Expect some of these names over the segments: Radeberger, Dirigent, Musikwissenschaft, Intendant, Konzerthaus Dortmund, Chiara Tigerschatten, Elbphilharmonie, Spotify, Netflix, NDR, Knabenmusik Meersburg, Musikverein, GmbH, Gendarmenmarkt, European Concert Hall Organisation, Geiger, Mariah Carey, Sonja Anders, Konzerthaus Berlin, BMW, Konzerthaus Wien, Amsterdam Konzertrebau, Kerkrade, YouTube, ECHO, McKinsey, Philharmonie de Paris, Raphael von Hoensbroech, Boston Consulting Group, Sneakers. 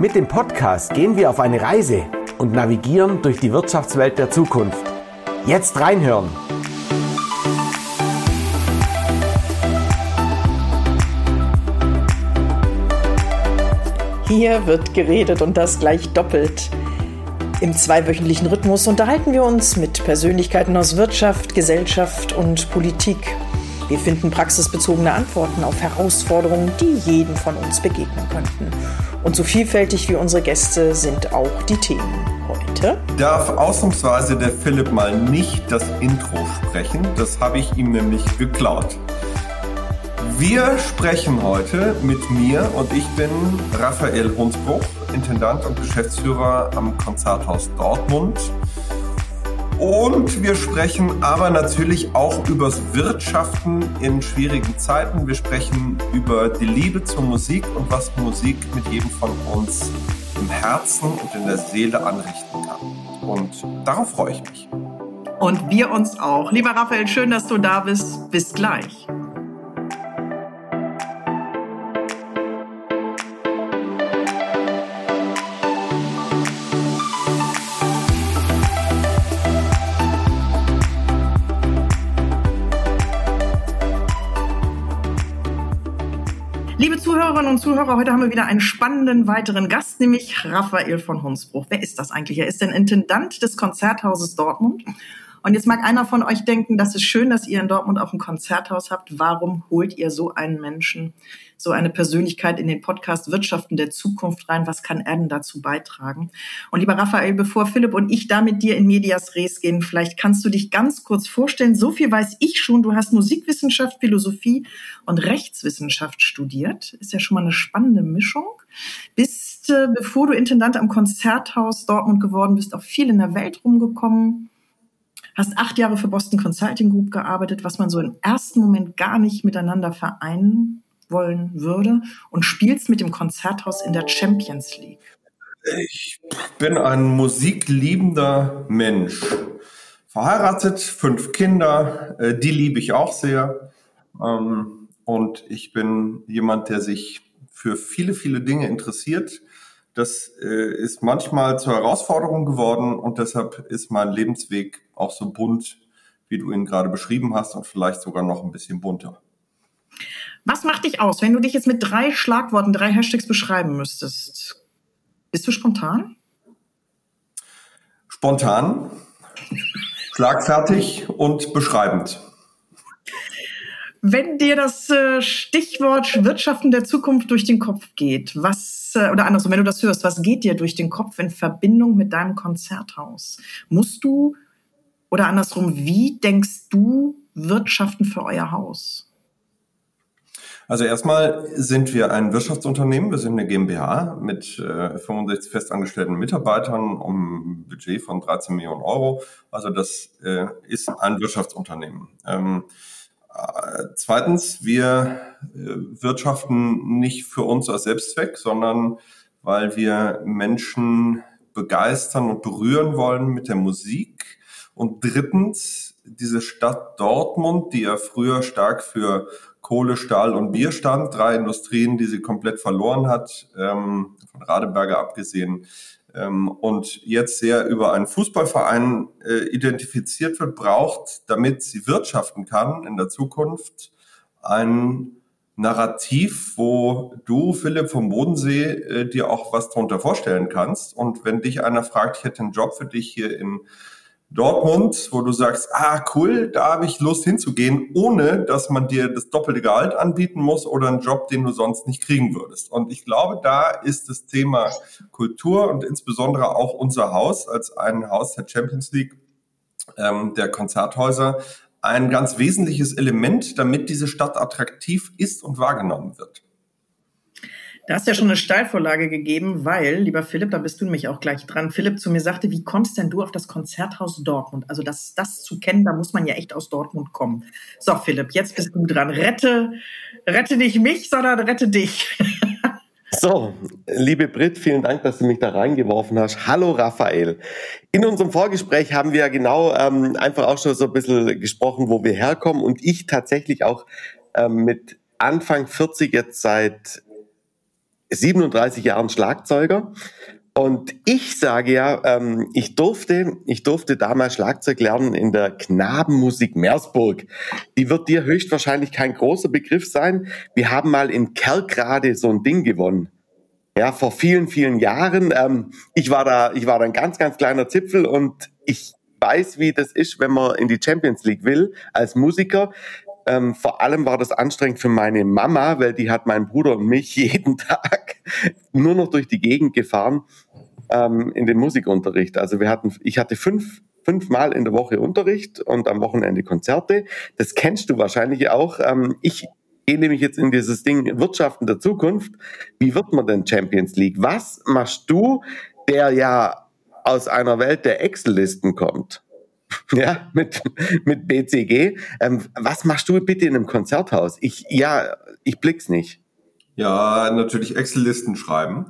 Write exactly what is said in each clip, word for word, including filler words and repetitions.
Mit dem Podcast gehen wir auf eine Reise und navigieren durch die Wirtschaftswelt der Zukunft. Jetzt reinhören! Hier wird geredet und das gleich doppelt. Im zweiwöchentlichen Rhythmus unterhalten wir uns mit Persönlichkeiten aus Wirtschaft, Gesellschaft und Politik. Wir finden praxisbezogene Antworten auf Herausforderungen, die jedem von uns begegnen könnten. Und so vielfältig wie unsere Gäste sind auch die Themen heute. Darf ausnahmsweise der Philipp mal nicht das Intro sprechen? Das habe ich ihm nämlich geklaut. Wir sprechen heute mit mir und ich bin Raphael Hoensbroech, Intendant und Geschäftsführer am Konzerthaus Dortmund. Und wir sprechen aber natürlich auch übers Wirtschaften in schwierigen Zeiten. Wir sprechen über die Liebe zur Musik und was Musik mit jedem von uns im Herzen und in der Seele anrichten kann. Und darauf freue ich mich. Und wir uns auch. Lieber Raphael, schön, dass du da bist. Bis gleich. Zuhörerinnen und Zuhörer, heute haben wir wieder einen spannenden weiteren Gast, nämlich Raphael von Hoensbroech. Wer ist das eigentlich? Er ist der Intendant des Konzerthauses Dortmund. Und jetzt mag einer von euch denken, das ist schön, dass ihr in Dortmund auch ein Konzerthaus habt. Warum holt ihr so einen Menschen, so eine Persönlichkeit in den Podcast Wirtschaften der Zukunft rein? Was kann er denn dazu beitragen? Und lieber Raphael, bevor Philipp und ich da mit dir in Medias Res gehen, vielleicht kannst du dich ganz kurz vorstellen. So viel weiß ich schon. Du hast Musikwissenschaft, Philosophie und Rechtswissenschaft studiert. Ist ja schon mal eine spannende Mischung. Bist, äh, bevor du Intendant am Konzerthaus Dortmund geworden bist, auch viel in der Welt rumgekommen. Hast acht Jahre für Boston Consulting Group gearbeitet, was man so im ersten Moment gar nicht miteinander vereinen wollen würde, und spielst mit dem Konzerthaus in der Champions League. Ich bin ein musikliebender Mensch. Verheiratet, fünf Kinder, die liebe ich auch sehr. Und ich bin jemand, der sich für viele, viele Dinge interessiert. Das ist manchmal zur Herausforderung geworden und deshalb ist mein Lebensweg auch so bunt, wie du ihn gerade beschrieben hast, und vielleicht sogar noch ein bisschen bunter. Was macht dich aus, wenn du dich jetzt mit drei Schlagworten, drei Hashtags beschreiben müsstest? Bist du spontan? Spontan, schlagfertig und beschreibend. Wenn dir das Stichwort Wirtschaften der Zukunft durch den Kopf geht, was, oder andersrum, wenn du das hörst, was geht dir durch den Kopf in Verbindung mit deinem Konzerthaus? Musst du, oder andersrum, wie denkst du Wirtschaften für euer Haus? Also erstmal sind wir ein Wirtschaftsunternehmen, wir sind eine GmbH mit fünfundsechzig festangestellten Mitarbeitern um ein Budget von dreizehn Millionen Euro. Also das ist ein Wirtschaftsunternehmen. Zweitens, wir wirtschaften nicht für uns als Selbstzweck, sondern weil wir Menschen begeistern und berühren wollen mit der Musik. Und drittens, diese Stadt Dortmund, die ja früher stark für Kohle, Stahl und Bier stand, drei Industrien, die sie komplett verloren hat, von Radeberger abgesehen, und jetzt sehr über einen Fußballverein äh, identifiziert wird, braucht, damit sie wirtschaften kann in der Zukunft, ein Narrativ, wo du, Philipp vom Bodensee, äh, dir auch was darunter vorstellen kannst. Und wenn dich einer fragt, ich hätte einen Job für dich hier in Dortmund, wo du sagst, ah cool, da habe ich Lust hinzugehen, ohne dass man dir das doppelte Gehalt anbieten muss oder einen Job, den du sonst nicht kriegen würdest. Und ich glaube, da ist das Thema Kultur und insbesondere auch unser Haus als ein Haus der Champions League, ähm, der Konzerthäuser, ein ganz wesentliches Element, damit diese Stadt attraktiv ist und wahrgenommen wird. Da hast du ja schon eine Steilvorlage gegeben, weil, lieber Philipp, da bist du nämlich auch gleich dran. Philipp zu mir sagte, wie kommst denn du auf das Konzerthaus Dortmund? Also das, das zu kennen, da muss man ja echt aus Dortmund kommen. So, Philipp, jetzt bist du dran. Rette, rette nicht mich, sondern rette dich. So, liebe Britt, vielen Dank, dass du mich da reingeworfen hast. Hallo Raphael. In unserem Vorgespräch haben wir ja genau ähm, einfach auch schon so ein bisschen gesprochen, wo wir herkommen. Und ich tatsächlich auch ähm, mit Anfang vierzig jetzt seit siebenunddreißig Jahren Schlagzeuger. Und ich sage ja, ähm, ich durfte, ich durfte damals Schlagzeug lernen in der Knabenmusik Meersburg. Die wird dir höchstwahrscheinlich kein großer Begriff sein. Wir haben mal in Kerkrade so ein Ding gewonnen. Ja, vor vielen, vielen Jahren. Ähm, ich war da, ich war da ein ganz, ganz kleiner Zipfel und ich weiß, wie das ist, wenn man in die Champions League will, als Musiker. Ähm, vor allem war das anstrengend für meine Mama, weil die hat meinen Bruder und mich jeden Tag nur noch durch die Gegend gefahren ähm, in den Musikunterricht. Also wir hatten, ich hatte fünf, fünfmal in der Woche Unterricht und am Wochenende Konzerte. Das kennst du wahrscheinlich auch. Ähm, ich gehe nämlich jetzt in dieses Ding Wirtschaften der Zukunft. Wie wird man denn Champions League? Was machst du, der ja aus einer Welt der Excel-Listen kommt? Ja, mit, mit B C G. Ähm, was machst du bitte in einem Konzerthaus? Ich, ja, ich blick's nicht. Ja, natürlich Excel-Listen schreiben.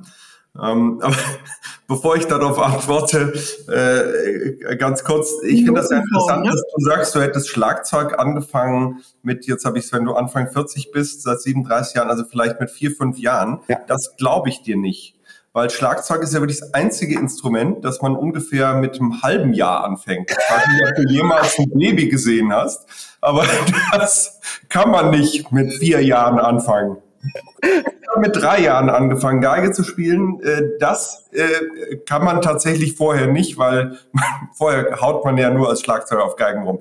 Ähm, aber bevor ich darauf antworte, äh, ganz kurz, ich finde das sehr interessant, dass du sagst, du hättest Schlagzeug angefangen mit, jetzt habe ich es, wenn du Anfang vierzig bist, seit siebenunddreißig Jahren, also vielleicht mit vier, fünf Jahren. Ja. Das glaube ich dir nicht. Weil Schlagzeug ist ja wirklich das einzige Instrument, das man ungefähr mit einem halben Jahr anfängt. Ich weiß nicht, ob du jemals ein Baby gesehen hast, aber das kann man nicht mit vier Jahren anfangen. Ich habe mit drei Jahren angefangen, Geige zu spielen. Das kann man tatsächlich vorher nicht, weil vorher haut man ja nur als Schlagzeuger auf Geigen rum.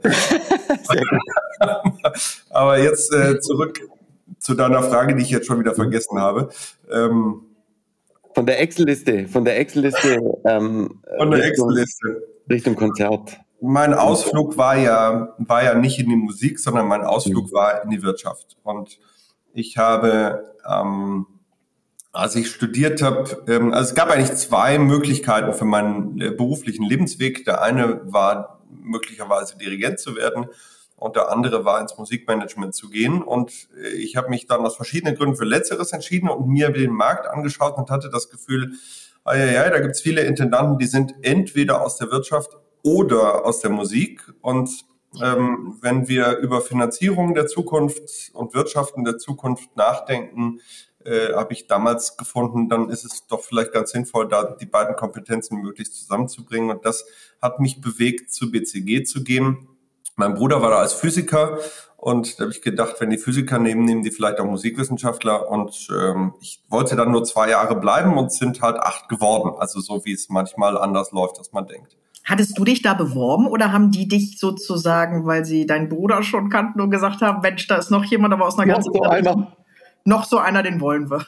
Aber jetzt zurück zu deiner Frage, die ich jetzt schon wieder vergessen habe. Von der Excel-Liste, von der Excel-Liste, ähm, von der Richtung, Excel-Liste. Richtung Konzert. Mein Ausflug war ja, war ja nicht in die Musik, sondern mein Ausflug war in die Wirtschaft. Und ich habe, ähm, als ich studiert habe, ähm, also es gab eigentlich zwei Möglichkeiten für meinen äh, beruflichen Lebensweg. Der eine war möglicherweise Dirigent zu werden und der andere war ins Musikmanagement zu gehen. Und ich habe mich dann aus verschiedenen Gründen für Letzteres entschieden und mir den Markt angeschaut und hatte das Gefühl, ah, ja, ja, da gibt es viele Intendanten, die sind entweder aus der Wirtschaft oder aus der Musik. Und ähm, wenn wir über Finanzierung der Zukunft und Wirtschaften der Zukunft nachdenken, äh, habe ich damals gefunden, dann ist es doch vielleicht ganz sinnvoll, da die beiden Kompetenzen möglichst zusammenzubringen. Und das hat mich bewegt, zu B C G zu gehen. Mein Bruder war da als Physiker und da habe ich gedacht, wenn die Physiker nehmen, nehmen die vielleicht auch Musikwissenschaftler. Und ähm, ich wollte dann nur zwei Jahre bleiben und sind halt acht geworden. Also so, wie es manchmal anders läuft, als man denkt. Hattest du dich da beworben oder haben die dich sozusagen, weil sie deinen Bruder schon kannten und gesagt haben, Mensch, da ist noch jemand, aber aus einer ganzen Welt. Noch so einer, den wollen wir.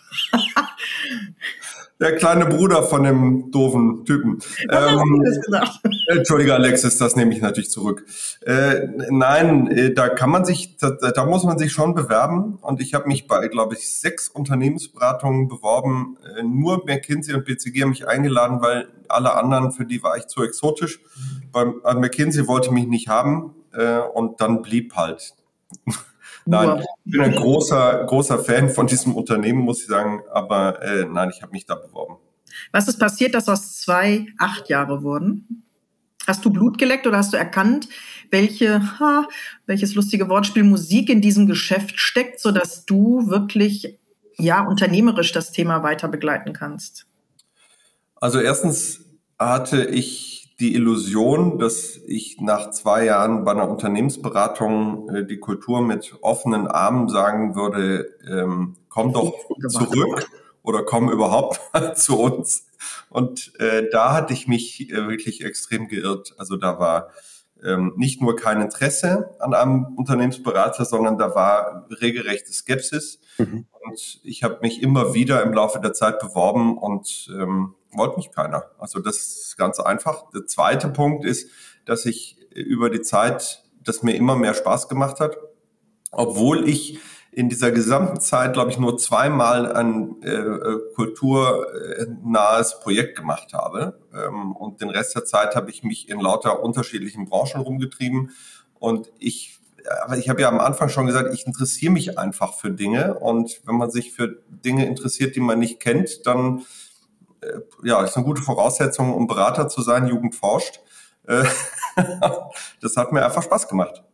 Der kleine Bruder von dem doofen Typen. Was hast du das gesagt? Ähm, Entschuldige, Alexis, das nehme ich natürlich zurück. Äh, nein, äh, da kann man sich, da, da muss man sich schon bewerben. Und ich habe mich bei, glaube ich, sechs Unternehmensberatungen beworben. Äh, nur McKinsey und B C G haben mich eingeladen, weil alle anderen, für die war ich zu exotisch. Bei McKinsey wollte mich nicht haben äh, und dann blieb halt. Nein, ich bin ein großer, großer Fan von diesem Unternehmen, muss ich sagen. Aber äh, nein, ich habe mich da beworben. Was ist passiert, dass aus zwei acht Jahre wurden? Hast du Blut geleckt oder hast du erkannt, welche, ha, welches lustige Wortspiel Musik in diesem Geschäft steckt, sodass du wirklich ja unternehmerisch das Thema weiter begleiten kannst? Also erstens hatte ich die Illusion, dass ich nach zwei Jahren bei einer Unternehmensberatung äh, die Kultur mit offenen Armen sagen würde, ähm, komm doch zurück oder komm überhaupt mal zu uns. Und äh, da hatte ich mich äh, wirklich extrem geirrt. Also da war ähm, nicht nur kein Interesse an einem Unternehmensberater, sondern da war regelrechte Skepsis. Mhm. Und ich habe mich immer wieder im Laufe der Zeit beworben und ähm, wollte mich keiner. Also das ist ganz einfach. Der zweite Punkt ist, dass ich über die Zeit, dass mir immer mehr Spaß gemacht hat, obwohl ich in dieser gesamten Zeit, glaube ich, nur zweimal ein äh, kulturnahes Projekt gemacht habe. Ähm, und den Rest der Zeit habe ich mich in lauter unterschiedlichen Branchen rumgetrieben. Und ich, aber ich habe ja am Anfang schon gesagt, ich interessiere mich einfach für Dinge. Und wenn man sich für Dinge interessiert, die man nicht kennt, dann ja, ist eine gute Voraussetzung, um Berater zu sein, Jugend forscht. Das hat mir einfach Spaß gemacht.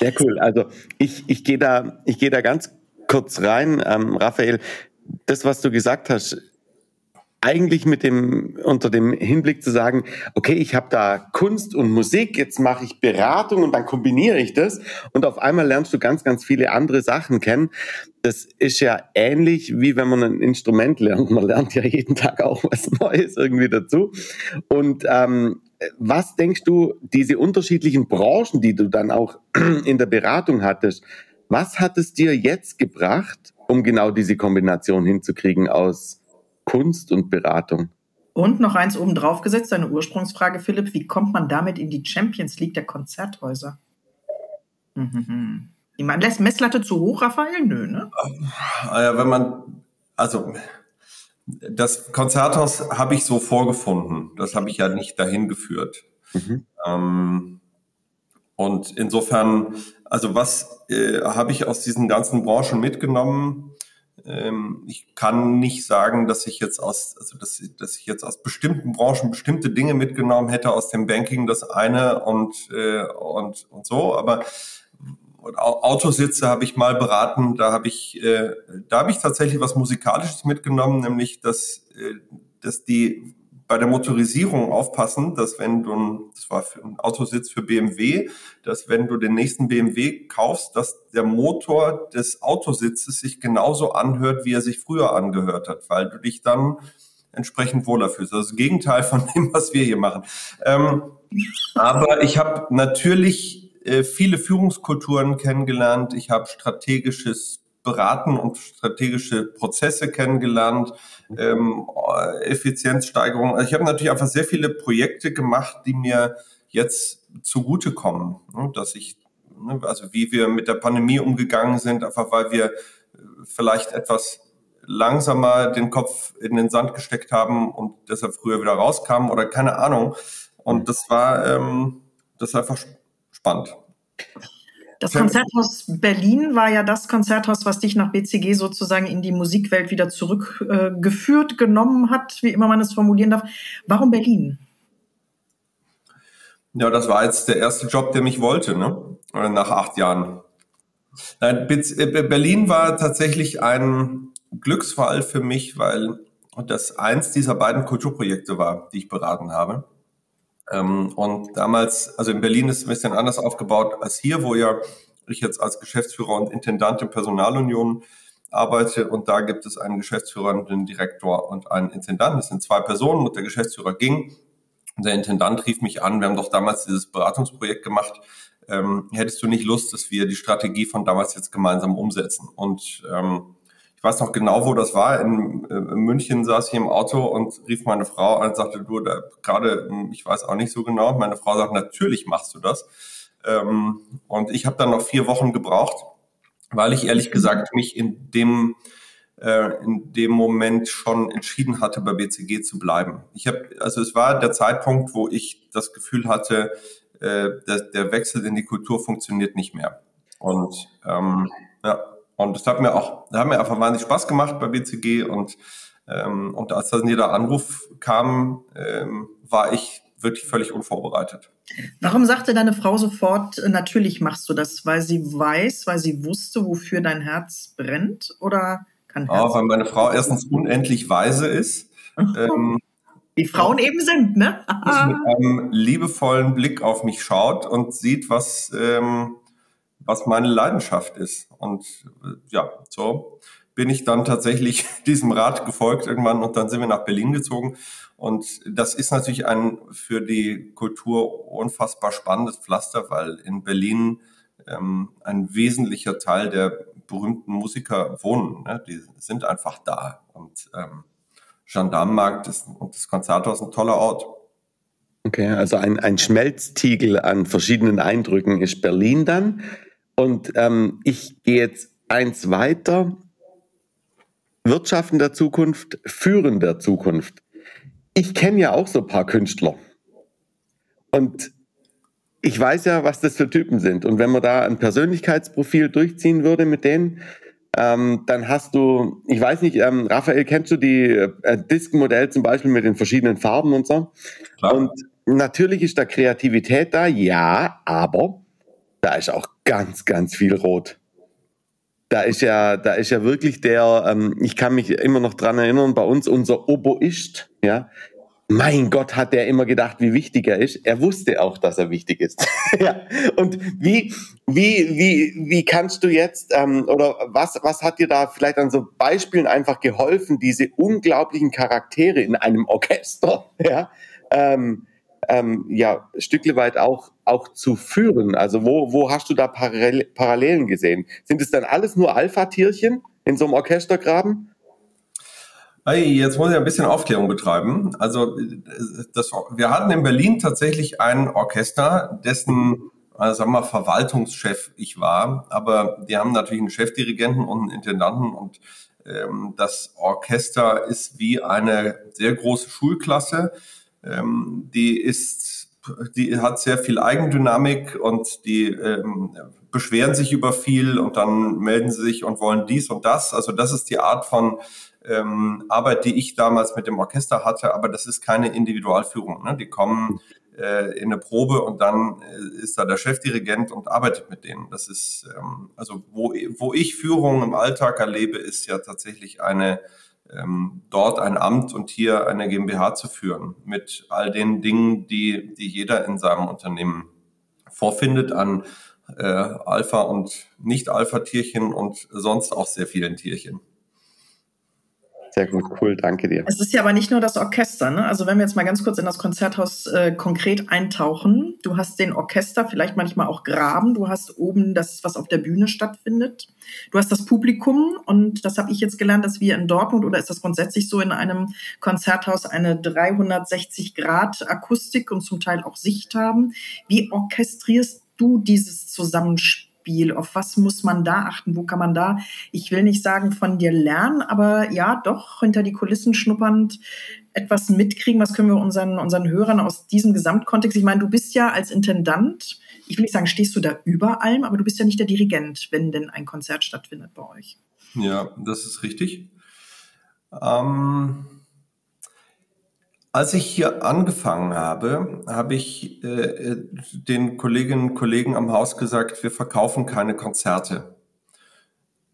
Sehr cool. Also ich, ich gehe da, ich gehe da ganz kurz rein, ähm, Raphael. das, was du gesagt hast, eigentlich mit dem, unter dem Hinblick zu sagen, okay, ich habe da Kunst und Musik, jetzt mache ich Beratung und dann kombiniere ich das und auf einmal lernst du ganz, ganz viele andere Sachen kennen. Das ist ja ähnlich, wie wenn man ein Instrument lernt. Man lernt ja jeden Tag auch was Neues irgendwie dazu. Und ähm, was denkst du, diese unterschiedlichen Branchen, die du dann auch in der Beratung hattest, was hat es dir jetzt gebracht, um genau diese Kombination hinzukriegen aus Kunst und Beratung? Und noch eins oben drauf gesetzt, deine Ursprungsfrage, Philipp, wie kommt man damit in die Champions League der Konzerthäuser? Mhm. Man lässt Messlatte zu hoch, Raphael? Nö, ne? Wenn man, also das Konzerthaus habe ich so vorgefunden, das habe ich ja nicht dahin geführt. Mhm. Ähm, und insofern, also was äh, habe ich aus diesen ganzen Branchen mitgenommen? Ich kann nicht sagen, dass ich jetzt aus, also dass, dass ich jetzt aus bestimmten Branchen bestimmte Dinge mitgenommen hätte, aus dem Banking das eine und äh, und und so. Aber und Autositze habe ich mal beraten, da habe ich äh, da habe ich tatsächlich was Musikalisches mitgenommen, nämlich dass äh, dass die bei der Motorisierung aufpassen, dass wenn du ein, das war für ein Autositz für B M W, dass wenn du den nächsten B M W kaufst, dass der Motor des Autositzes sich genauso anhört, wie er sich früher angehört hat, weil du dich dann entsprechend wohler fühlst. Das ist das Gegenteil von dem, was wir hier machen. Ähm, aber ich habe natürlich äh, viele Führungskulturen kennengelernt. Ich habe strategisches Beraten und strategische Prozesse kennengelernt, ähm, Effizienzsteigerung. Also ich habe natürlich einfach sehr viele Projekte gemacht, die mir jetzt zugutekommen, ne? Dass ich, ne, also wie wir mit der Pandemie umgegangen sind, einfach weil wir vielleicht etwas langsamer den Kopf in den Sand gesteckt haben und deshalb früher wieder rauskamen oder keine Ahnung. Und das war, ähm, das war einfach spannend. Das Konzerthaus Berlin war ja das Konzerthaus, was dich nach B C G sozusagen in die Musikwelt wieder zurückgeführt, äh, genommen hat, wie immer man es formulieren darf. Warum Berlin? Ja, das war jetzt der erste Job, der mich wollte, ne? Nach acht Jahren. Nein, Berlin war tatsächlich ein Glücksfall für mich, weil das eins dieser beiden Kulturprojekte war, die ich beraten habe. Ähm, und damals, also in Berlin ist es ein bisschen anders aufgebaut als hier, wo ja ich jetzt als Geschäftsführer und Intendant in Personalunion arbeite und da gibt es einen Geschäftsführer und einen Direktor und einen Intendanten. Das sind zwei Personen und der Geschäftsführer ging und der Intendant rief mich an, wir haben doch damals dieses Beratungsprojekt gemacht, ähm, hättest du nicht Lust, dass wir die Strategie von damals jetzt gemeinsam umsetzen? Und ähm, ich weiß noch genau, wo das war. In, in München saß ich im Auto und rief meine Frau an und sagte, du, da gerade, ich weiß auch nicht so genau. Meine Frau sagt, natürlich machst du das. Ähm, und ich habe dann noch vier Wochen gebraucht, weil ich ehrlich gesagt mich in dem, äh, in dem Moment schon entschieden hatte, bei B C G zu bleiben. Ich habe, also es war der Zeitpunkt, wo ich das Gefühl hatte, äh, der, der Wechsel in die Kultur funktioniert nicht mehr. Und ähm, ja. Und das hat mir auch, das hat mir einfach wahnsinnig Spaß gemacht bei B C G und, ähm, und als dann jeder Anruf kam, ähm, war ich wirklich völlig unvorbereitet. Warum sagte deine Frau sofort, natürlich machst du das? Weil sie weiß, weil sie wusste, wofür dein Herz brennt? Oder kann Herz? Oh, weil meine Frau erstens unendlich weise ist. ähm, Wie Frauen eben sind, ne? Mit einem liebevollen Blick auf mich schaut und sieht, was, ähm, was meine Leidenschaft ist. Und ja, so bin ich dann tatsächlich diesem Rat gefolgt irgendwann und dann sind wir nach Berlin gezogen. Und das ist natürlich ein für die Kultur unfassbar spannendes Pflaster, weil in Berlin ähm, ein wesentlicher Teil der berühmten Musiker wohnen, ne? Die sind einfach da. Und ähm, Gendarmenmarkt ist, und das Konzerthaus ist ein toller Ort. Okay, also ein, ein Schmelztiegel an verschiedenen Eindrücken ist Berlin dann. Und ähm, ich gehe jetzt eins weiter. Wirtschaften der Zukunft, Führen der Zukunft. Ich kenne ja auch so ein paar Künstler. Und ich weiß ja, was das für Typen sind. Und wenn man da ein Persönlichkeitsprofil durchziehen würde mit denen, ähm, dann hast du, ich weiß nicht, ähm, Raphael, kennst du die äh, Diskmodell zum Beispiel mit den verschiedenen Farben und so? Klar. Und natürlich ist da Kreativität da, ja, aber da ist auch ganz, ganz viel Rot. Da ist ja, da ist ja wirklich der, ähm, ich kann mich immer noch dran erinnern, bei uns unser Oboist, ja, mein Gott, hat der immer gedacht, wie wichtig er ist. Er wusste auch, dass er wichtig ist. Ja. Und wie, wie, wie, wie kannst du jetzt, ähm, oder was, was hat dir da vielleicht an so Beispielen einfach geholfen, diese unglaublichen Charaktere in einem Orchester, ja, ähm, ähm, ja, Stückle weit auch, auch zu führen? Also wo, wo hast du da Parallelen gesehen? Sind es dann alles nur Alpha-Tierchen in so einem Orchestergraben? Hey, jetzt muss ich ein bisschen Aufklärung betreiben. Also das, wir hatten in Berlin tatsächlich ein Orchester, dessen, also sagen wir mal, Verwaltungschef ich war. Aber die haben natürlich einen Chefdirigenten und einen Intendanten. Und ähm, das Orchester ist wie eine sehr große Schulklasse. Ähm, die ist, die hat sehr viel Eigendynamik und die ähm, beschweren sich über viel und dann melden sie sich und wollen dies und das. Also das ist die Art von Ähm, Arbeit, die ich damals mit dem Orchester hatte, aber das ist keine Individualführung. Ne? Die kommen äh, in eine Probe und dann äh, ist da der Chefdirigent und arbeitet mit denen. Das ist, ähm, also wo, wo ich Führung im Alltag erlebe, ist ja tatsächlich eine, ähm, dort ein Amt und hier eine GmbH zu führen mit all den Dingen, die, die jeder in seinem Unternehmen vorfindet an äh, Alpha- und Nicht-Alpha-Tierchen und sonst auch sehr vielen Tierchen. Sehr gut, cool, danke dir. Es ist ja aber nicht nur das Orchester, ne? Also wenn wir jetzt mal ganz kurz in das Konzerthaus äh, konkret eintauchen. Du hast den Orchester, vielleicht manchmal auch Graben. Du hast oben das, was auf der Bühne stattfindet. Du hast das Publikum und das habe ich jetzt gelernt, dass wir in Dortmund, oder ist das grundsätzlich so, in einem Konzerthaus eine dreihundertsechzig Grad Akustik und zum Teil auch Sicht haben. Wie orchestrierst du dieses Zusammenspiel? Auf was muss man da achten? Wo kann man da, ich will nicht sagen, von dir lernen, aber ja, doch hinter die Kulissen schnuppernd etwas mitkriegen? Was können wir unseren, unseren Hörern aus diesem Gesamtkontext, ich meine, du bist ja als Intendant, ich will nicht sagen, stehst du da über allem, aber du bist ja nicht der Dirigent, wenn denn ein Konzert stattfindet bei euch. Ja, das ist richtig. Ähm, als ich hier angefangen habe, habe ich äh, den Kolleginnen und Kollegen am Haus gesagt, wir verkaufen keine Konzerte.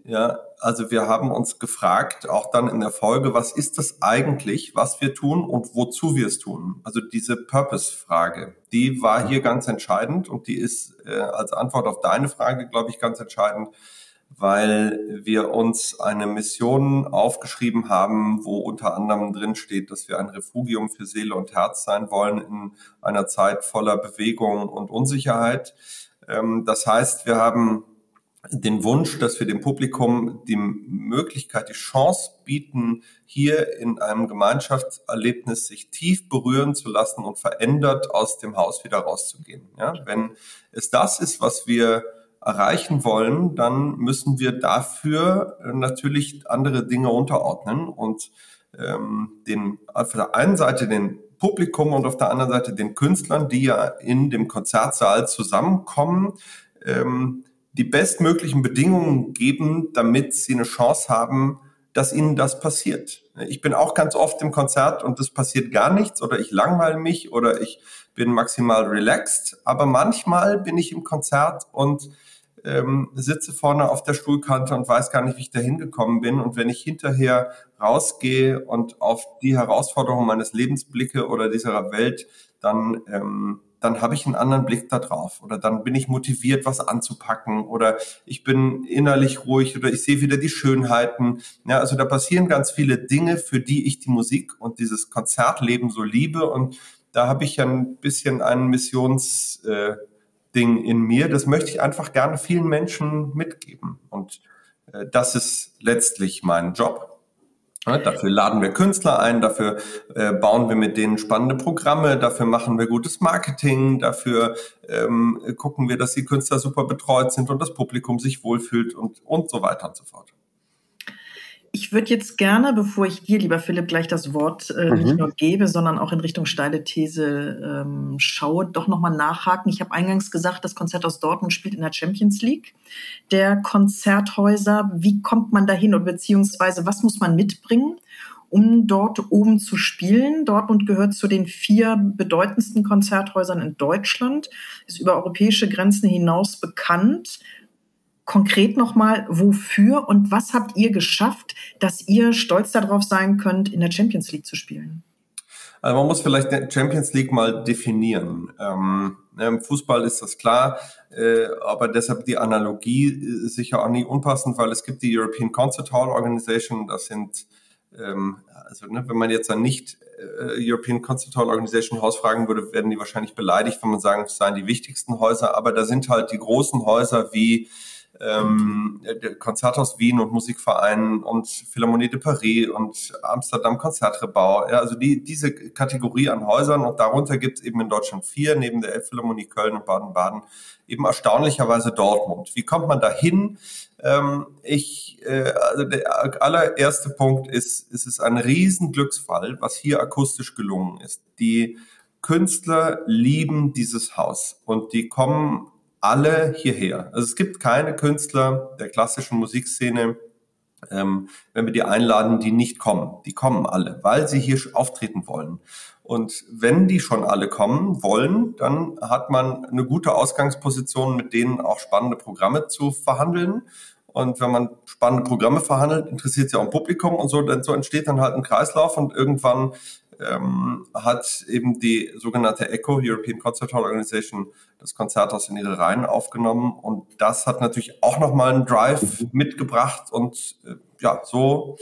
Ja, also wir haben uns gefragt, auch dann in der Folge, was ist das eigentlich, was wir tun und wozu wir es tun? Also diese Purpose-Frage, die war hier ganz entscheidend und die ist äh, als Antwort auf deine Frage, glaube ich, ganz entscheidend, weil wir uns eine Mission aufgeschrieben haben, wo unter anderem drin steht, dass wir ein Refugium für Seele und Herz sein wollen in einer Zeit voller Bewegung und Unsicherheit. Das heißt, wir haben den Wunsch, dass wir dem Publikum die Möglichkeit, die Chance bieten, hier in einem Gemeinschaftserlebnis sich tief berühren zu lassen und verändert aus dem Haus wieder rauszugehen. Ja, wenn es das ist, was wir erreichen wollen, dann müssen wir dafür natürlich andere Dinge unterordnen und ähm, den, auf der einen Seite den Publikum und auf der anderen Seite den Künstlern, die ja in dem Konzertsaal zusammenkommen, ähm, die bestmöglichen Bedingungen geben, damit sie eine Chance haben, dass ihnen das passiert. Ich bin auch ganz oft im Konzert und es passiert gar nichts oder ich langweile mich oder ich bin maximal relaxed, aber manchmal bin ich im Konzert und ähm, sitze vorne auf der Stuhlkante und weiß gar nicht, wie ich da hingekommen bin. Und wenn ich hinterher rausgehe und auf die Herausforderungen meines Lebens blicke oder dieser Welt, dann, ähm, dann habe ich einen anderen Blick da drauf oder dann bin ich motiviert, was anzupacken oder ich bin innerlich ruhig oder ich sehe wieder die Schönheiten. Ja, also da passieren ganz viele Dinge, für die ich die Musik und dieses Konzertleben so liebe, und da habe ich ja ein bisschen ein Missionsding äh, in mir. Das möchte ich einfach gerne vielen Menschen mitgeben. Und äh, das ist letztlich mein Job. Ja, dafür laden wir Künstler ein, dafür äh, bauen wir mit denen spannende Programme, dafür machen wir gutes Marketing, dafür ähm, gucken wir, dass die Künstler super betreut sind und das Publikum sich wohlfühlt und, und so weiter und so fort. Ich würde jetzt gerne, bevor ich dir, lieber Philipp, gleich das Wort äh, mhm. nicht nur gebe, sondern auch in Richtung steile These ähm, schaue, doch nochmal nachhaken. Ich habe eingangs gesagt, das Konzerthaus Dortmund spielt in der Champions League der Konzerthäuser. Wie kommt man dahin und beziehungsweise was muss man mitbringen, um dort oben zu spielen? Dortmund gehört zu den vier bedeutendsten Konzerthäusern in Deutschland, ist über europäische Grenzen hinaus bekannt. konkret nochmal, wofür und was habt ihr geschafft, dass ihr stolz darauf sein könnt, in der Champions League zu spielen? Also man muss vielleicht Champions League mal definieren. Ähm, im Fußball ist das klar, äh, aber deshalb die Analogie sicher auch nie unpassend, weil es gibt die European Concert Hall Organisation, das sind, ähm, also ne, wenn man jetzt an nicht äh, European Concert Hall Organisation Haus fragen würde, werden die wahrscheinlich beleidigt, wenn man sagen, es seien die wichtigsten Häuser, aber da sind halt die großen Häuser wie Ähm, Konzerthaus Wien und Musikverein und Philharmonie de Paris und Amsterdam Konzertrebau. Ja, also die, diese Kategorie an Häusern, und darunter gibt es eben in Deutschland vier, neben der Elbphilharmonie Köln und Baden-Baden, eben erstaunlicherweise Dortmund. Wie kommt man da hin? Ähm, ich, äh, also der allererste Punkt ist, es ist ein Riesenglücksfall, was hier akustisch gelungen ist. Die Künstler lieben dieses Haus und die kommen alle hierher. Also es gibt keine Künstler der klassischen Musikszene, ähm, wenn wir die einladen, die nicht kommen. Die kommen alle, weil sie hier auftreten wollen. Und wenn die schon alle kommen wollen, dann hat man eine gute Ausgangsposition, mit denen auch spannende Programme zu verhandeln. Und wenn man spannende Programme verhandelt, interessiert es ja auch im Publikum und so, denn so entsteht dann halt ein Kreislauf und irgendwann ähm, hat eben die sogenannte ECHO, European Concert Hall Organisation, das Konzerthaus in ihre Reihen aufgenommen, und das hat natürlich auch nochmal einen Drive mitgebracht und äh, ja, so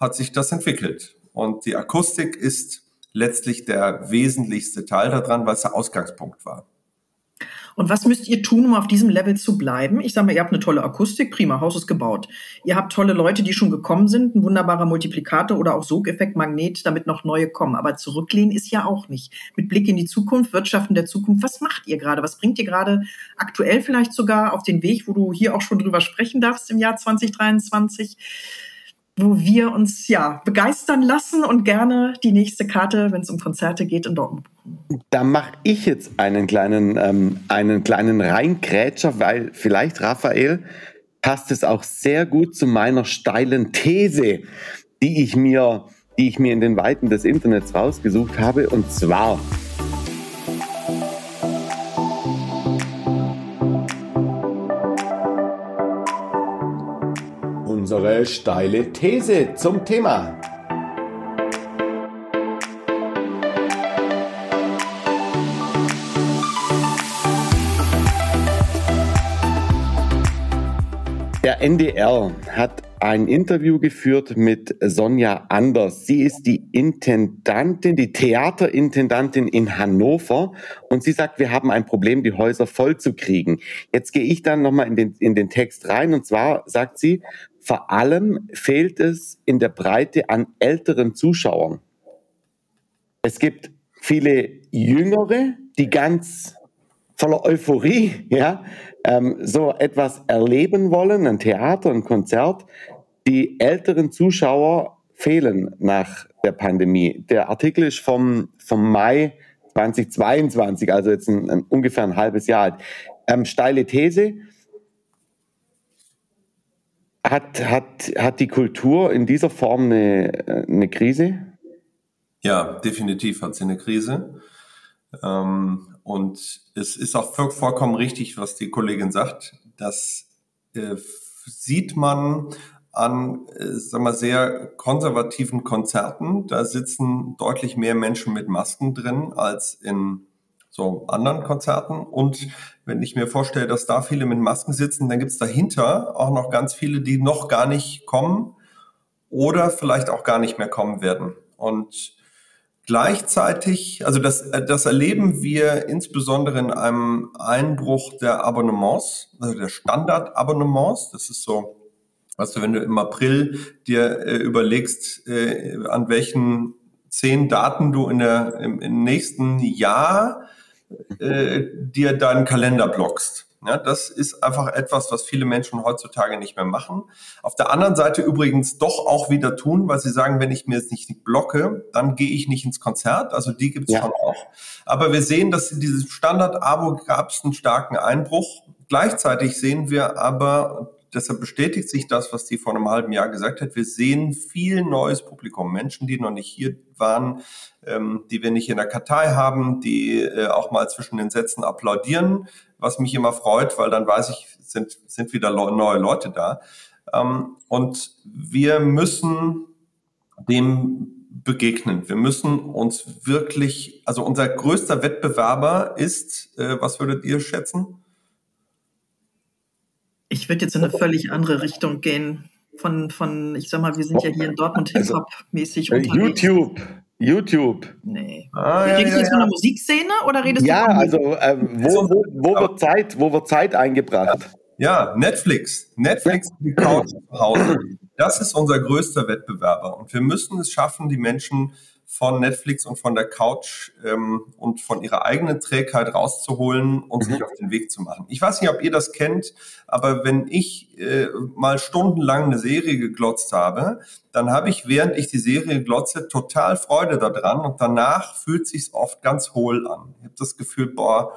hat sich das entwickelt. Und die Akustik ist letztlich der wesentlichste Teil daran, weil es der Ausgangspunkt war. Und was müsst ihr tun, um auf diesem Level zu bleiben? Ich sage mal, ihr habt eine tolle Akustik, prima, Haus ist gebaut. Ihr habt tolle Leute, die schon gekommen sind, ein wunderbarer Multiplikator oder auch Sogeffekt, Magnet, damit noch neue kommen. Aber zurücklehnen ist ja auch nicht. Mit Blick in die Zukunft, Wirtschaften der Zukunft, was macht ihr gerade? Was bringt ihr gerade aktuell vielleicht sogar auf den Weg, wo du hier auch schon drüber sprechen darfst im Jahr zwanzig dreiundzwanzig, wo wir uns ja begeistern lassen und gerne die nächste Karte, wenn es um Konzerte geht, in Dortmund buchen? Da mache ich jetzt einen kleinen, ähm, einen kleinen Reingrätscher, weil vielleicht, Raphael, passt es auch sehr gut zu meiner steilen These, die ich mir, die ich mir in den Weiten des Internets rausgesucht habe, und zwar: Unsere steile These zum Thema. Der N D R hat ein Interview geführt mit Sonja Anders. Sie ist die Intendantin, die Theaterintendantin in Hannover, und sie sagt, wir haben ein Problem, die Häuser voll zu kriegen. Jetzt gehe ich dann nochmal in den, in den Text rein, und zwar sagt sie, vor allem fehlt es in der Breite an älteren Zuschauern. Es gibt viele Jüngere, die ganz voller Euphorie, ja, ähm, so etwas erleben wollen, ein Theater, ein Konzert. Die älteren Zuschauer fehlen nach der Pandemie. Der Artikel ist vom, vom Mai zweitausendzweiundzwanzig, also jetzt ein, ein, ungefähr ein halbes Jahr alt. Ähm, steile These: Hat, hat, hat die Kultur in dieser Form eine, eine Krise? Ja, definitiv hat sie eine Krise. Ähm Und es ist auch vollkommen richtig, was die Kollegin sagt. Das äh, sieht man an äh, sagen wir, sehr konservativen Konzerten. Da sitzen deutlich mehr Menschen mit Masken drin als in so anderen Konzerten. Und wenn ich mir vorstelle, dass da viele mit Masken sitzen, dann gibt es dahinter auch noch ganz viele, die noch gar nicht kommen oder vielleicht auch gar nicht mehr kommen werden. Und gleichzeitig, also das, das erleben wir insbesondere in einem Einbruch der Abonnements, also der Standardabonnements. Das ist so, weißt du, wenn du im April dir äh, überlegst, äh, an welchen zehn Daten du in der, im, im nächsten Jahr äh, dir deinen Kalender blockst. Ja, das ist einfach etwas, was viele Menschen heutzutage nicht mehr machen. Auf der anderen Seite übrigens doch auch wieder tun, weil sie sagen, wenn ich mir jetzt nicht blocke, dann gehe ich nicht ins Konzert. Also die gibt es schon auch. Aber wir sehen, dass in diesem Standard-Abo gab es einen starken Einbruch. Gleichzeitig sehen wir aber, deshalb bestätigt sich das, was die vor einem halben Jahr gesagt hat, wir sehen viel neues Publikum. Menschen, die noch nicht hier waren, ähm, die wir nicht in der Kartei haben, die äh, auch mal zwischen den Sätzen applaudieren, was mich immer freut, weil dann weiß ich, sind, sind wieder neue Leute da. Ähm, und wir müssen dem begegnen. Wir müssen uns wirklich, also unser größter Wettbewerber ist, äh, was würdet ihr schätzen? Ich würde jetzt in eine völlig andere Richtung gehen. Von, von, ich sag mal, wir sind ja hier in Dortmund Hip-Hop-mäßig unterwegs. YouTube. YouTube. Nee. Ah, redest ja, du jetzt ja. von der Musikszene oder redest ja, du von also, äh, wo, also, wo, wo, wird Zeit, wo wird Zeit eingebracht? Ja, Netflix. Netflix und die Couch zu Hause. Das ist unser größter Wettbewerber. Und wir müssen es schaffen, die Menschen von Netflix und von der Couch ähm, und von ihrer eigenen Trägheit rauszuholen und mhm. sich auf den Weg zu machen. Ich weiß nicht, ob ihr das kennt, aber wenn ich äh, mal stundenlang eine Serie geglotzt habe, dann habe ich, während ich die Serie glotze, total Freude daran und danach fühlt sich's oft ganz hohl an. Ich habe das Gefühl, boah,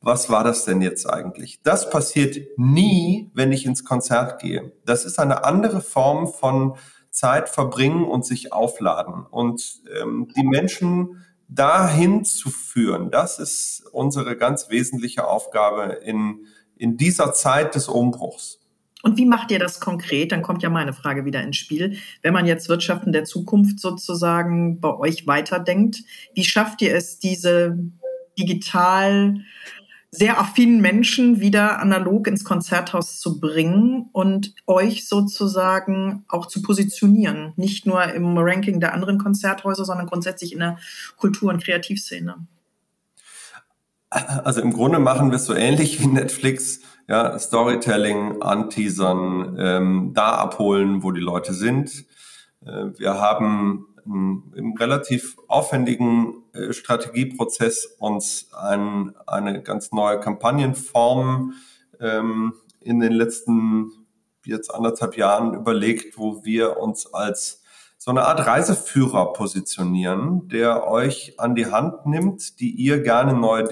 was war das denn jetzt eigentlich? Das passiert nie, wenn ich ins Konzert gehe. Das ist eine andere Form von Zeit verbringen und sich aufladen. Und ähm, die Menschen dahin zu führen, das ist unsere ganz wesentliche Aufgabe in, in dieser Zeit des Umbruchs. Und wie macht ihr das konkret? Dann kommt ja meine Frage wieder ins Spiel. Wenn man jetzt Wirtschaften der Zukunft sozusagen bei euch weiterdenkt, wie schafft ihr es, diese digital sehr affinen Menschen wieder analog ins Konzerthaus zu bringen und euch sozusagen auch zu positionieren. Nicht nur im Ranking der anderen Konzerthäuser, sondern grundsätzlich in der Kultur- und Kreativszene. Also im Grunde machen wir es so ähnlich wie Netflix. Ja, Storytelling, anteasern, ähm, da abholen, wo die Leute sind. Äh, wir haben im relativ aufwendigen äh, Strategieprozess uns ein, eine ganz neue Kampagnenform ähm, in den letzten jetzt anderthalb Jahren überlegt, wo wir uns als so eine Art Reiseführer positionieren, der euch an die Hand nimmt, die ihr gerne neue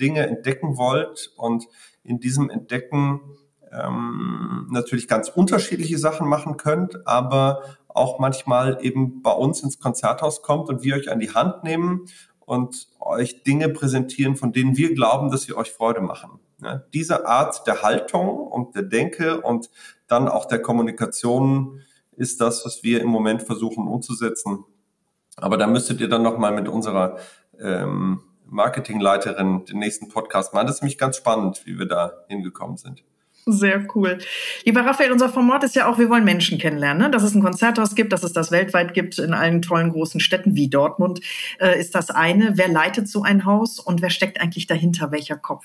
Dinge entdecken wollt und in diesem Entdecken ähm, natürlich ganz unterschiedliche Sachen machen könnt, aber auch manchmal eben bei uns ins Konzerthaus kommt und wir euch an die Hand nehmen und euch Dinge präsentieren, von denen wir glauben, dass sie euch Freude machen. Ja, diese Art der Haltung und der Denke und dann auch der Kommunikation ist das, was wir im Moment versuchen umzusetzen. Aber da müsstet ihr dann nochmal mit unserer ähm, Marketingleiterin den nächsten Podcast machen. Das ist nämlich ganz spannend, wie wir da hingekommen sind. Sehr cool. Lieber Raphael, unser Format ist ja auch, wir wollen Menschen kennenlernen, ne? Dass es ein Konzerthaus gibt, dass es das weltweit gibt, in allen tollen großen Städten wie Dortmund, äh, ist das eine. Wer leitet so ein Haus und wer steckt eigentlich dahinter, welcher Kopf?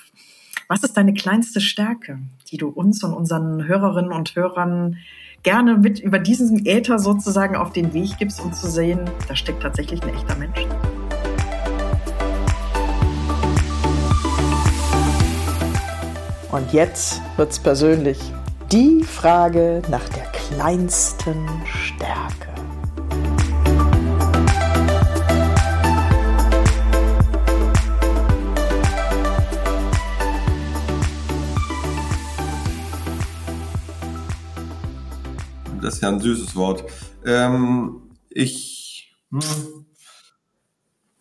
Was ist deine kleinste Stärke, die du uns und unseren Hörerinnen und Hörern gerne mit über diesen Äther sozusagen auf den Weg gibst, um zu sehen, da steckt tatsächlich ein echter Mensch? Und jetzt wird's persönlich. Die Frage nach der kleinsten Stärke. Das ist ja ein süßes Wort. Ähm, ich... Hm.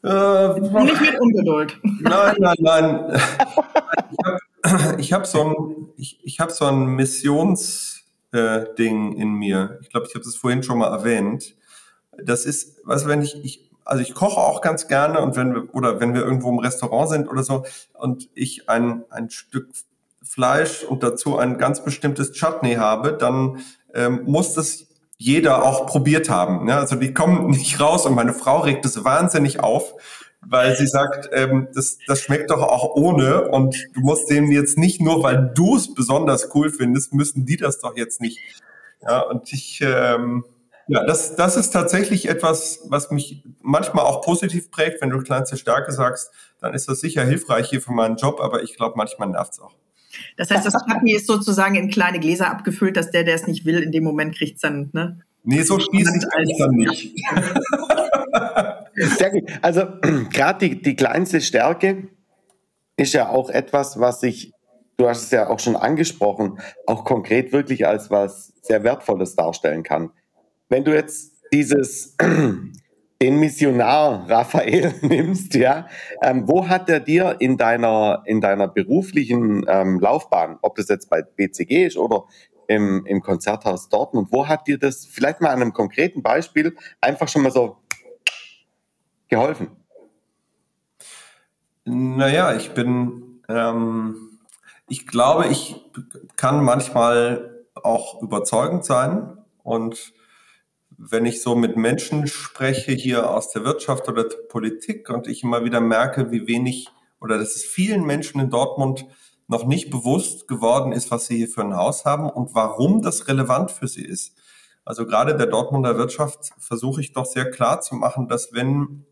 Äh, Nicht mit Ungeduld. Nein, nein, nein. Ich habe so ein, ich, ich hab so ein Missionsding äh, in mir. Ich glaube, ich habe das vorhin schon mal erwähnt. Das ist, was, wenn ich, ich, also ich koche auch ganz gerne und wenn wir, oder wenn wir irgendwo im Restaurant sind oder so und ich ein, ein Stück Fleisch und dazu ein ganz bestimmtes Chutney habe, dann ähm, muss das jeder auch probiert haben. Ne? Also die kommen nicht raus und meine Frau regt das wahnsinnig auf. Weil sie sagt, ähm, das, das schmeckt doch auch ohne und du musst denen jetzt nicht nur, weil du es besonders cool findest, müssen die das doch jetzt nicht. Ja, und ich, ähm, ja, das, das ist tatsächlich etwas, was mich manchmal auch positiv prägt. Wenn du kleinste Stärke sagst, dann ist das sicher hilfreich hier für meinen Job, aber ich glaube, manchmal nervt's auch. Das heißt, das Kaffee ist sozusagen in kleine Gläser abgefüllt, dass der, der es nicht will, in dem Moment kriegt's dann, ne? Nee, so spieße ich das dann nicht. Sehr gut. Also gerade die, die kleinste Stärke ist ja auch etwas, was ich, du hast es ja auch schon angesprochen, auch konkret wirklich als was sehr Wertvolles darstellen kann. Wenn du jetzt dieses den Missionar Raphael nimmst, ja, ähm, wo hat er dir in deiner in deiner beruflichen ähm, Laufbahn, ob das jetzt bei B C G ist oder im, im Konzerthaus Dortmund, wo hat dir das vielleicht mal an einem konkreten Beispiel einfach schon mal so geholfen? Naja, ich bin, ähm, ich glaube, ich kann manchmal auch überzeugend sein, und wenn ich so mit Menschen spreche hier aus der Wirtschaft oder der Politik und ich immer wieder merke, wie wenig oder dass es vielen Menschen in Dortmund noch nicht bewusst geworden ist, was sie hier für ein Haus haben und warum das relevant für sie ist. Also gerade der Dortmunder Wirtschaft versuche ich doch sehr klar zu machen, dass wenn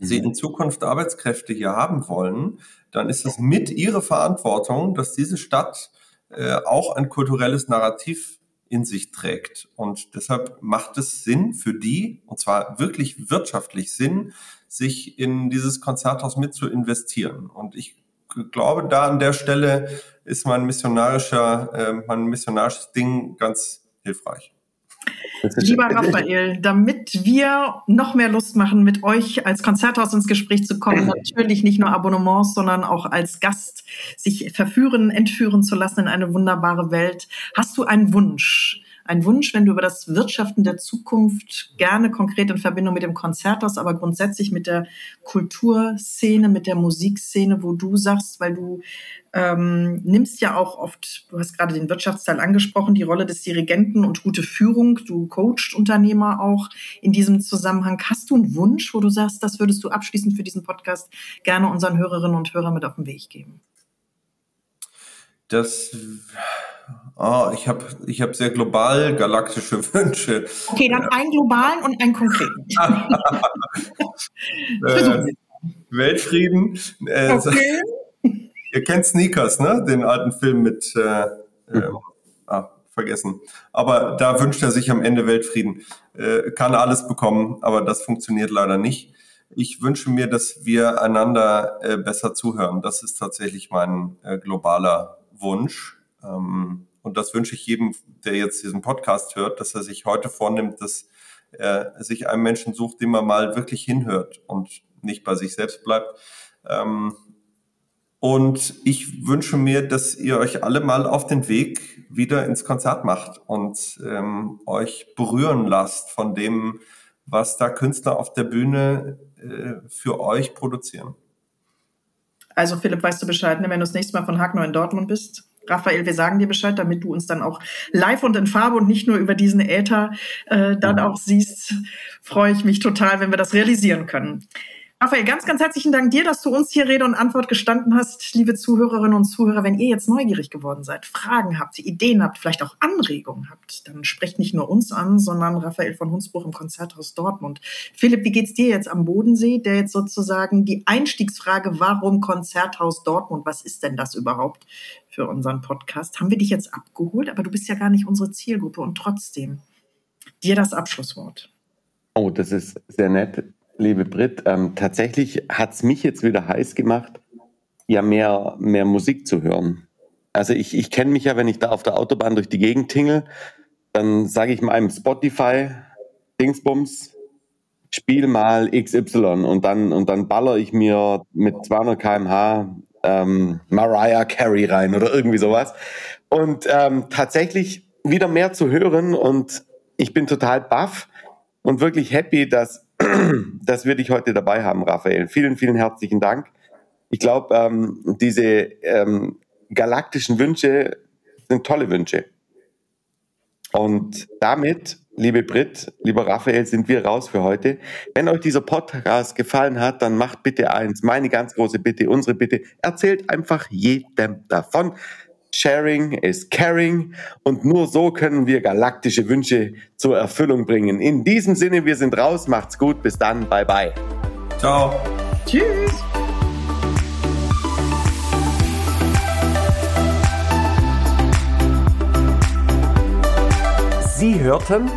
sie in Zukunft Arbeitskräfte hier haben wollen, dann ist es mit ihre Verantwortung, dass diese Stadt äh, auch ein kulturelles Narrativ in sich trägt. Und deshalb macht es Sinn für die, und zwar wirklich wirtschaftlich Sinn, sich in dieses Konzerthaus mit zu investieren. Und ich glaube, da an der Stelle ist mein missionarischer, äh, mein missionarisches Ding ganz hilfreich. Lieber Raphael, damit wir noch mehr Lust machen, mit euch als Konzerthaus ins Gespräch zu kommen, natürlich nicht nur Abonnements, sondern auch als Gast sich verführen, entführen zu lassen in eine wunderbare Welt. Hast du einen Wunsch? Ein Wunsch, wenn du über das Wirtschaften der Zukunft, gerne konkret in Verbindung mit dem Konzerthaus, aber grundsätzlich mit der Kulturszene, mit der Musikszene, wo du sagst, weil du ähm, nimmst ja auch oft, du hast gerade den Wirtschaftsteil angesprochen, die Rolle des Dirigenten und gute Führung, du coachst Unternehmer auch in diesem Zusammenhang. Hast du einen Wunsch, wo du sagst, das würdest du abschließend für diesen Podcast gerne unseren Hörerinnen und Hörern mit auf den Weg geben? Das... Oh, ich habe ich hab sehr global galaktische Wünsche. Okay, dann einen globalen und einen konkreten. äh, Weltfrieden. Äh, okay. Ihr kennt Sneakers, ne? Den alten Film mit, äh, äh, ah, vergessen. Aber da wünscht er sich am Ende Weltfrieden. Äh, kann alles bekommen, aber das funktioniert leider nicht. Ich wünsche mir, dass wir einander äh, besser zuhören. Das ist tatsächlich mein äh, globaler Wunsch. Ähm, Und das wünsche ich jedem, der jetzt diesen Podcast hört, dass er sich heute vornimmt, dass er sich einen Menschen sucht, dem er mal wirklich hinhört und nicht bei sich selbst bleibt. Und ich wünsche mir, dass ihr euch alle mal auf den Weg wieder ins Konzert macht und euch berühren lasst von dem, was da Künstler auf der Bühne für euch produzieren. Also Philipp, weißt du Bescheid, wenn du das nächste Mal von Hagenau in Dortmund bist? Raphael, wir sagen dir Bescheid, damit du uns dann auch live und in Farbe und nicht nur über diesen Äther äh, dann ja. auch siehst. Freue ich mich total, wenn wir das realisieren können. Raphael, ganz, ganz herzlichen Dank dir, dass du uns hier Rede und Antwort gestanden hast. Liebe Zuhörerinnen und Zuhörer, wenn ihr jetzt neugierig geworden seid, Fragen habt, Ideen habt, vielleicht auch Anregungen habt, dann sprecht nicht nur uns an, sondern Raphael von Hoensbroech im Konzerthaus Dortmund. Philipp, wie geht's dir jetzt am Bodensee, der jetzt sozusagen die Einstiegsfrage, warum Konzerthaus Dortmund, was ist denn das überhaupt für unseren Podcast? Haben wir dich jetzt abgeholt, aber du bist ja gar nicht unsere Zielgruppe und trotzdem dir das Abschlusswort. Oh, das ist sehr nett. Liebe Britt, ähm, tatsächlich hat es mich jetzt wieder heiß gemacht, ja mehr, mehr Musik zu hören. Also ich, ich kenne mich ja, wenn ich da auf der Autobahn durch die Gegend tingle, dann sage ich meinem Spotify, Dingsbums, spiel mal X Y und dann, und dann baller ich mir mit zweihundert Kilometer pro Stunde ähm, Mariah Carey rein oder irgendwie sowas. Und ähm, tatsächlich wieder mehr zu hören, und ich bin total baff und wirklich happy, dass dass wir dich heute dabei haben, Raphael. Vielen, vielen herzlichen Dank. Ich glaube, ähm, diese ähm, galaktischen Wünsche sind tolle Wünsche. Und damit, liebe Britt, lieber Raphael, sind wir raus für heute. Wenn euch dieser Podcast gefallen hat, dann macht bitte eins, meine ganz große Bitte, unsere Bitte, erzählt einfach jedem davon. Sharing is caring, und nur so können wir galaktische Wünsche zur Erfüllung bringen. In diesem Sinne, wir sind raus, macht's gut, bis dann, bye bye. Ciao. Tschüss. Sie hörten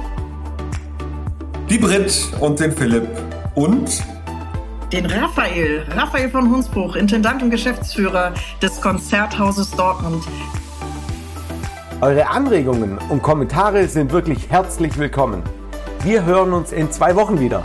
die Brit und den Philipp und den Raphael, Raphael von Hoensbroech, Intendant und Geschäftsführer des Konzerthauses Dortmund. Eure Anregungen und Kommentare sind wirklich herzlich willkommen. Wir hören uns in zwei Wochen wieder.